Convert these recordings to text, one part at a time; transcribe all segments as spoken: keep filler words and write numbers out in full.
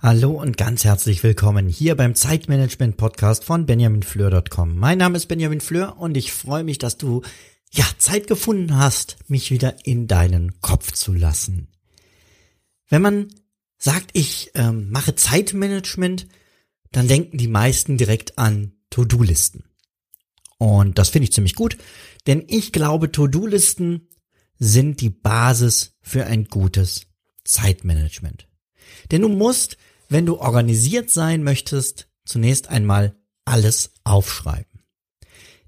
Hallo und ganz herzlich willkommen hier beim Zeitmanagement-Podcast von benjamin flör punkt com. Mein Name ist Benjamin Flör und ich freue mich, dass du ja Zeit gefunden hast, mich wieder in deinen Kopf zu lassen. Wenn man sagt, ich ähm, mache Zeitmanagement, dann denken die meisten direkt an To-Do-Listen. Und das finde ich ziemlich gut, denn ich glaube, To-Do-Listen sind die Basis für ein gutes Zeitmanagement. Denn du musst, wenn du organisiert sein möchtest, zunächst einmal alles aufschreiben.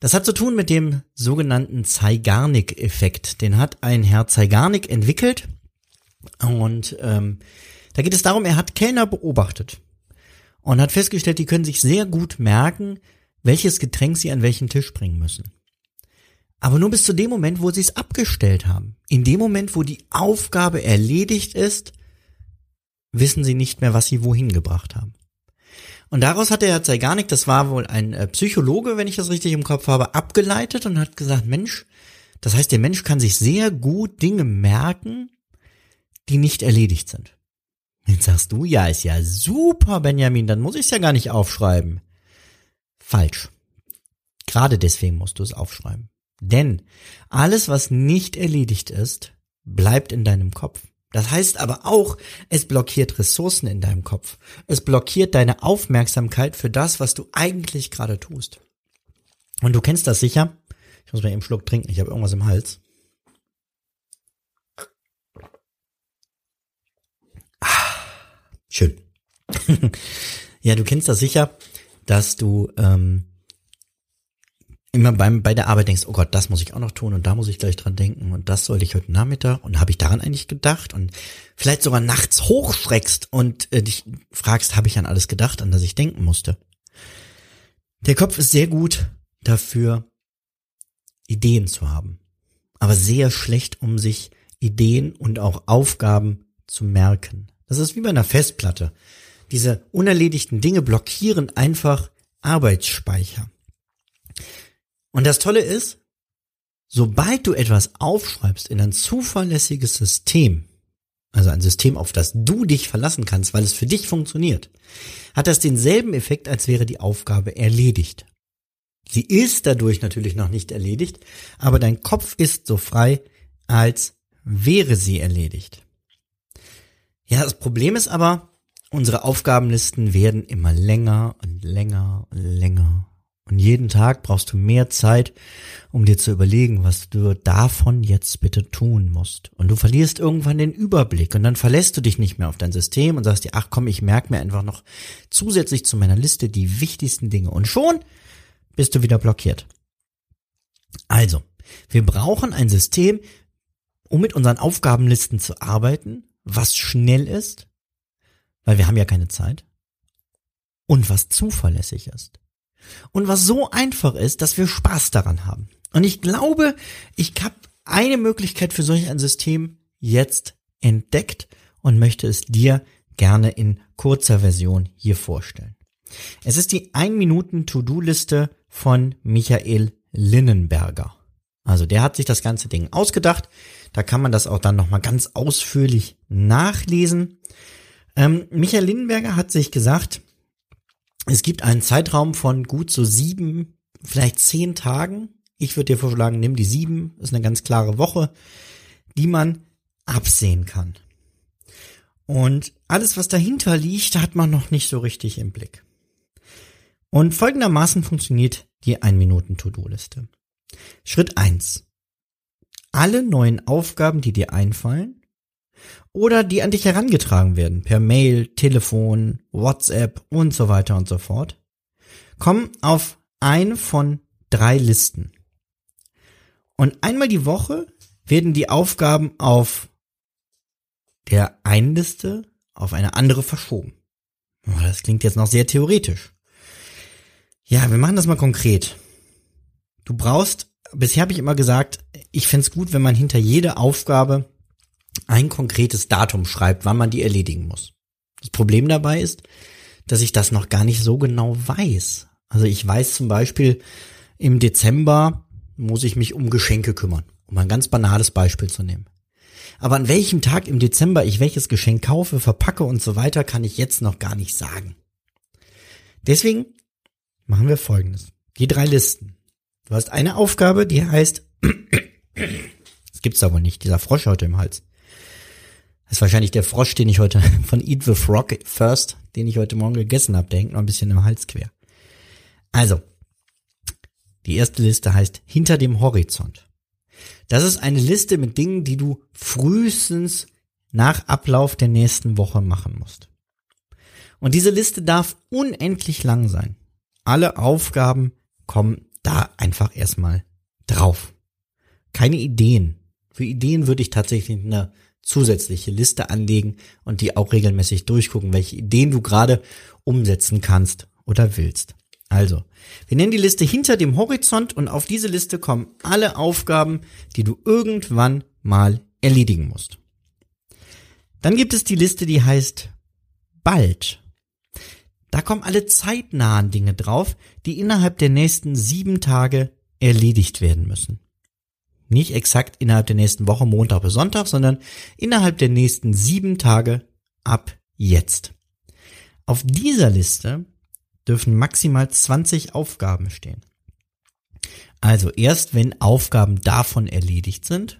Das hat zu tun mit dem sogenannten Zeigarnik-Effekt. Den hat ein Herr Zeigarnik entwickelt und ähm, da geht es darum, er hat Kellner beobachtet und hat festgestellt, die können sich sehr gut merken, welches Getränk sie an welchen Tisch bringen müssen. Aber nur bis zu dem Moment, wo sie es abgestellt haben. In dem Moment, wo die Aufgabe erledigt ist, wissen sie nicht mehr, was sie wohin gebracht haben. Und daraus hat der Herr Zeigarnik, das war wohl ein Psychologe, wenn ich das richtig im Kopf habe, abgeleitet und hat gesagt, Mensch, das heißt, der Mensch kann sich sehr gut Dinge merken, die nicht erledigt sind. Jetzt sagst du, ja, ist ja super, Benjamin, dann muss ich es ja gar nicht aufschreiben. Falsch. Gerade deswegen musst du es aufschreiben. Denn alles, was nicht erledigt ist, bleibt in deinem Kopf. Das heißt aber auch, es blockiert Ressourcen in deinem Kopf. Es blockiert deine Aufmerksamkeit für das, was du eigentlich gerade tust. Und du kennst das sicher. Ich muss mal eben einen Schluck trinken, ich habe irgendwas im Hals. Ah, schön. Ja, du kennst das sicher, dass du ähm, immer beim, bei der Arbeit denkst, oh Gott, das muss ich auch noch tun und da muss ich gleich dran denken und das sollte ich heute Nachmittag und habe ich daran eigentlich gedacht und vielleicht sogar nachts hochschreckst und äh, dich fragst, habe ich an alles gedacht, an das ich denken musste. Der Kopf ist sehr gut dafür, Ideen zu haben, aber sehr schlecht, um sich Ideen und auch Aufgaben zu merken. Das ist wie bei einer Festplatte. Diese unerledigten Dinge blockieren einfach Arbeitsspeicher. Und das Tolle ist, sobald du etwas aufschreibst in ein zuverlässiges System, also ein System, auf das du dich verlassen kannst, weil es für dich funktioniert, hat das denselben Effekt, als wäre die Aufgabe erledigt. Sie ist dadurch natürlich noch nicht erledigt, aber dein Kopf ist so frei, als wäre sie erledigt. Ja, das Problem ist aber, unsere Aufgabenlisten werden immer länger und länger und länger. Und jeden Tag brauchst du mehr Zeit, um dir zu überlegen, was du davon jetzt bitte tun musst. Und du verlierst irgendwann den Überblick und dann verlässt du dich nicht mehr auf dein System und sagst dir, ach komm, ich merke mir einfach noch zusätzlich zu meiner Liste die wichtigsten Dinge. Und schon bist du wieder blockiert. Also, wir brauchen ein System, um mit unseren Aufgabenlisten zu arbeiten, was schnell ist, weil wir haben ja keine Zeit, und was zuverlässig ist. Und was so einfach ist, dass wir Spaß daran haben. Und ich glaube, ich habe eine Möglichkeit für solch ein System jetzt entdeckt und möchte es dir gerne in kurzer Version hier vorstellen. Es ist die ein-Minuten-To-Do-Liste von Michael Linnenberger. Also der hat sich das ganze Ding ausgedacht. Da kann man das auch dann nochmal ganz ausführlich nachlesen. Ähm, Michael Linnenberger hat sich gesagt, es gibt einen Zeitraum von gut so sieben, vielleicht zehn Tagen. Ich würde dir vorschlagen, nimm die sieben, ist eine ganz klare Woche, die man absehen kann. Und alles, was dahinter liegt, hat man noch nicht so richtig im Blick. Und folgendermaßen funktioniert die ein-Minuten-To-Do-Liste. Schritt eins. Alle neuen Aufgaben, die dir einfallen oder die an dich herangetragen werden, per Mail, Telefon, WhatsApp und so weiter und so fort, kommen auf eine von drei Listen. Und einmal die Woche werden die Aufgaben auf der einen Liste auf eine andere verschoben. Oh, das klingt jetzt noch sehr theoretisch. Ja, wir machen das mal konkret. Du brauchst, bisher habe ich immer gesagt, ich find's gut, wenn man hinter jede Aufgabe ein konkretes Datum schreibt, wann man die erledigen muss. Das Problem dabei ist, dass ich das noch gar nicht so genau weiß. Also ich weiß zum Beispiel, im Dezember muss ich mich um Geschenke kümmern, um ein ganz banales Beispiel zu nehmen. Aber an welchem Tag im Dezember ich welches Geschenk kaufe, verpacke und so weiter, kann ich jetzt noch gar nicht sagen. Deswegen machen wir Folgendes. Die drei Listen. Du hast eine Aufgabe, die heißt, das gibt's da wohl nicht, dieser Frosch heute im Hals. Das ist wahrscheinlich der Frosch, den ich heute von Eat the Frog First, den ich heute Morgen gegessen habe. Der hängt noch ein bisschen im Hals quer. Also, die erste Liste heißt Hinter dem Horizont. Das ist eine Liste mit Dingen, die du frühestens nach Ablauf der nächsten Woche machen musst. Und diese Liste darf unendlich lang sein. Alle Aufgaben kommen da einfach erstmal drauf. Keine Ideen. Für Ideen würde ich tatsächlich eine zusätzliche Liste anlegen und die auch regelmäßig durchgucken, welche Ideen du gerade umsetzen kannst oder willst. Also, wir nennen die Liste Hinter dem Horizont und auf diese Liste kommen alle Aufgaben, die du irgendwann mal erledigen musst. Dann gibt es die Liste, die heißt Bald. Da kommen alle zeitnahen Dinge drauf, die innerhalb der nächsten sieben Tage erledigt werden müssen. Nicht exakt innerhalb der nächsten Woche, Montag bis Sonntag, sondern innerhalb der nächsten sieben Tage ab jetzt. Auf dieser Liste dürfen maximal zwanzig Aufgaben stehen. Also erst wenn Aufgaben davon erledigt sind,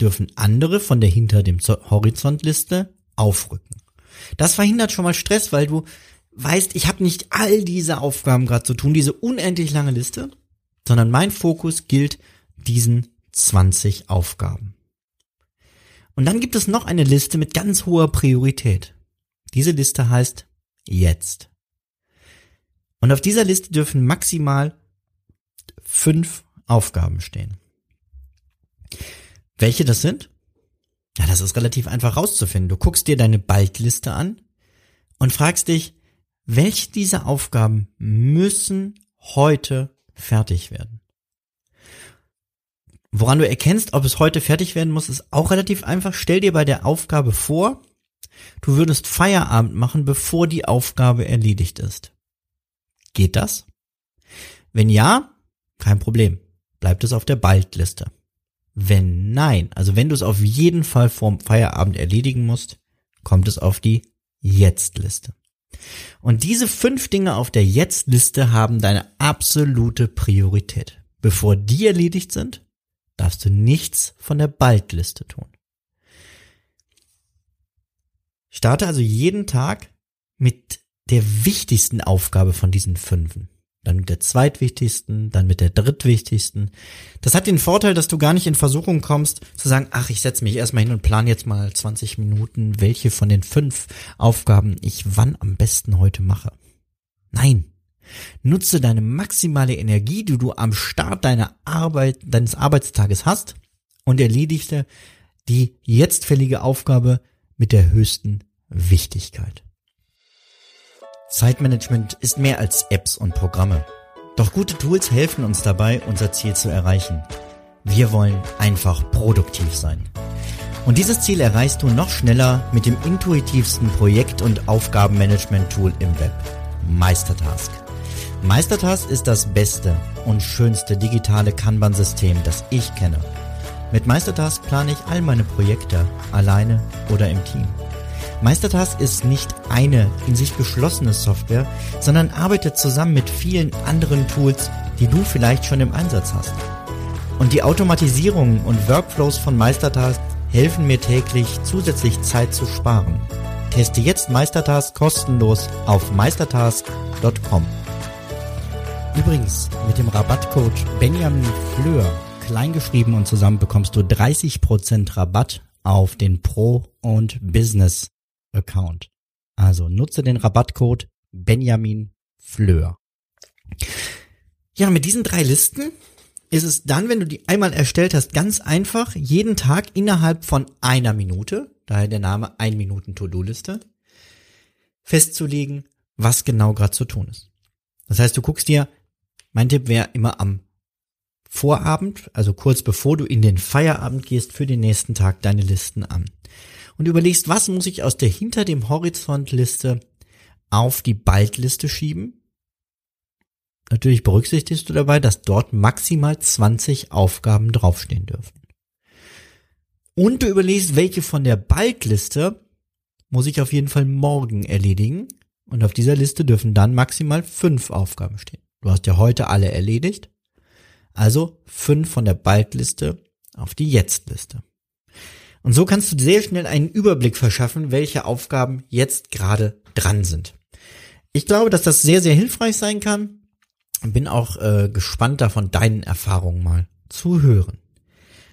dürfen andere von der Hinter dem Horizontliste aufrücken. Das verhindert schon mal Stress, weil du weißt, ich habe nicht all diese Aufgaben gerade zu tun, diese unendlich lange Liste, sondern mein Fokus gilt diesen zwanzig Aufgaben. Und dann gibt es noch eine Liste mit ganz hoher Priorität. Diese Liste heißt Jetzt. Und auf dieser Liste dürfen maximal fünf Aufgaben stehen. Welche das sind? Ja, das ist relativ einfach rauszufinden. Du guckst dir deine Bald-Liste an und fragst dich, welche dieser Aufgaben müssen heute fertig werden? Woran du erkennst, ob es heute fertig werden muss, ist auch relativ einfach. Stell dir bei der Aufgabe vor, du würdest Feierabend machen, bevor die Aufgabe erledigt ist. Geht das? Wenn ja, kein Problem. Bleibt es auf der Bald-Liste. Wenn nein, also wenn du es auf jeden Fall vorm Feierabend erledigen musst, kommt es auf die Jetzt-Liste. Und diese fünf Dinge auf der Jetzt-Liste haben deine absolute Priorität. Bevor die erledigt sind, darfst du nichts von der Bald-Liste tun. Starte also jeden Tag mit der wichtigsten Aufgabe von diesen fünfen. Dann mit der zweitwichtigsten, dann mit der drittwichtigsten. Das hat den Vorteil, dass du gar nicht in Versuchung kommst, zu sagen, ach, ich setze mich erstmal hin und plane jetzt mal zwanzig Minuten, welche von den fünf Aufgaben ich wann am besten heute mache. Nein. Nutze deine maximale Energie, die du am Start deiner Arbeit, deines Arbeitstages hast und erledige die jetzt fällige Aufgabe mit der höchsten Wichtigkeit. Zeitmanagement ist mehr als Apps und Programme. Doch gute Tools helfen uns dabei, unser Ziel zu erreichen. Wir wollen einfach produktiv sein. Und dieses Ziel erreichst du noch schneller mit dem intuitivsten Projekt- und Aufgabenmanagement-Tool im Web, MeisterTask. MeisterTask ist das beste und schönste digitale Kanban-System, das ich kenne. Mit MeisterTask plane ich all meine Projekte, alleine oder im Team. MeisterTask ist nicht eine in sich geschlossene Software, sondern arbeitet zusammen mit vielen anderen Tools, die du vielleicht schon im Einsatz hast. Und die Automatisierungen und Workflows von MeisterTask helfen mir täglich, zusätzlich Zeit zu sparen. Teste jetzt MeisterTask kostenlos auf meistertask punkt com. Übrigens, mit dem Rabattcode Benjamin Flör, kleingeschrieben und zusammen, bekommst du dreißig Prozent Rabatt auf den Pro- und Business Account. Also nutze den Rabattcode Benjamin Flör. Ja, mit diesen drei Listen ist es dann, wenn du die einmal erstellt hast, ganz einfach, jeden Tag innerhalb von einer Minute, daher der Name ein Minuten To-Do-Liste, festzulegen, was genau gerade zu tun ist. Das heißt, du guckst dir, mein Tipp wäre immer am Vorabend, also kurz bevor du in den Feierabend gehst, für den nächsten Tag deine Listen an. Und überlegst, was muss ich aus der hinter dem Horizont-Liste auf die Bald-Liste schieben? Natürlich berücksichtigst du dabei, dass dort maximal zwanzig Aufgaben draufstehen dürfen. Und du überlegst, welche von der Bald-Liste muss ich auf jeden Fall morgen erledigen. Und auf dieser Liste dürfen dann maximal fünf Aufgaben stehen. Du hast ja heute alle erledigt. Also fünf von der Bald-Liste auf die Jetzt-Liste. Und so kannst du sehr schnell einen Überblick verschaffen, welche Aufgaben jetzt gerade dran sind. Ich glaube, dass das sehr, sehr hilfreich sein kann. Bin auch äh, gespannt, davon deinen Erfahrungen mal zu hören.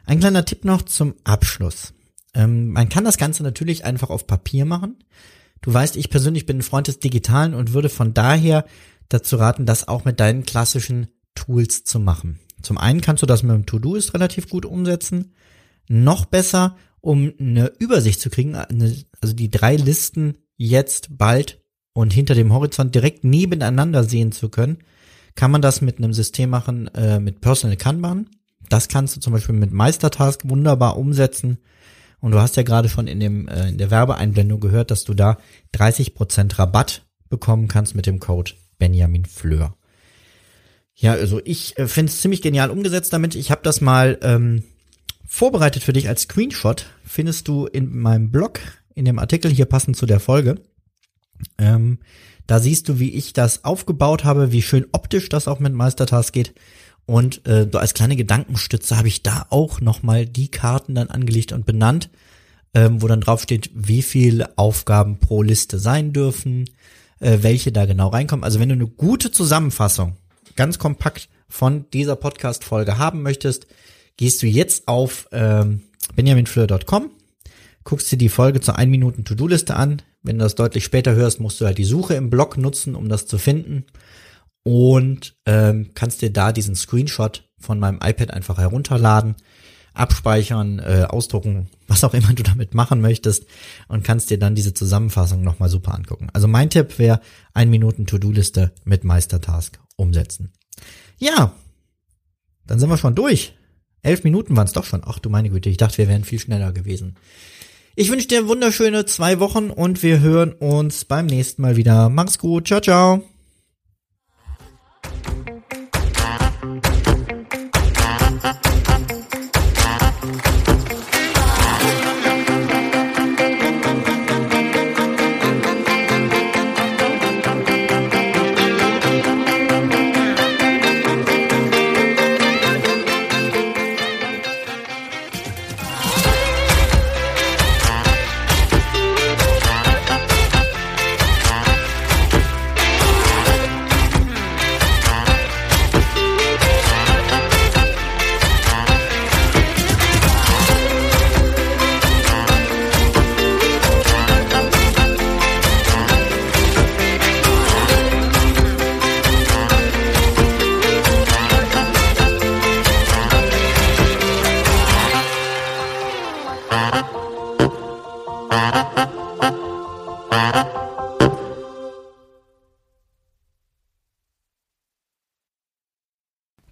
Ein kleiner Tipp noch zum Abschluss. Ähm, man kann das Ganze natürlich einfach auf Papier machen. Du weißt, ich persönlich bin ein Freund des Digitalen und würde von daher dazu raten, das auch mit deinen klassischen Tools zu machen. Zum einen kannst du das mit dem Todoist relativ gut umsetzen. Noch besser, um eine Übersicht zu kriegen, also die drei Listen jetzt, bald und hinter dem Horizont direkt nebeneinander sehen zu können, kann man das mit einem System machen, äh, mit Personal Kanban. Das kannst du zum Beispiel mit MeisterTask wunderbar umsetzen. Und du hast ja gerade schon in dem äh, in der Werbeeinblendung gehört, dass du da dreißig Prozent Rabatt bekommen kannst mit dem Code Benjamin Flör. Ja, also ich äh, finde es ziemlich genial umgesetzt damit. Ich habe das mal ähm, vorbereitet für dich als Screenshot. Findest du in meinem Blog, in dem Artikel hier passend zu der Folge. Ähm, da siehst du, wie ich das aufgebaut habe, wie schön optisch das auch mit MeisterTask geht. Und äh, so als kleine Gedankenstütze habe ich da auch nochmal die Karten dann angelegt und benannt, ähm, wo dann draufsteht, wie viele Aufgaben pro Liste sein dürfen, äh, welche da genau reinkommen. Also wenn du eine gute Zusammenfassung ganz kompakt von dieser Podcast-Folge haben möchtest, gehst du jetzt auf ähm, benjamin fleur punkt com, guckst dir die Folge zur ein Minuten To-Do-Liste an. Wenn du das deutlich später hörst, musst du halt die Suche im Blog nutzen, um das zu finden. Und ähm, kannst dir da diesen Screenshot von meinem iPad einfach herunterladen, abspeichern, äh, ausdrucken, was auch immer du damit machen möchtest. Und kannst dir dann diese Zusammenfassung nochmal super angucken. Also mein Tipp wäre, ein Minuten To-Do-Liste mit MeisterTask umsetzen. Ja, dann sind wir schon durch. Elf Minuten waren es doch schon. Ach du meine Güte, ich dachte, wir wären viel schneller gewesen. Ich wünsche dir wunderschöne zwei Wochen und wir hören uns beim nächsten Mal wieder. Mach's gut. Ciao, ciao.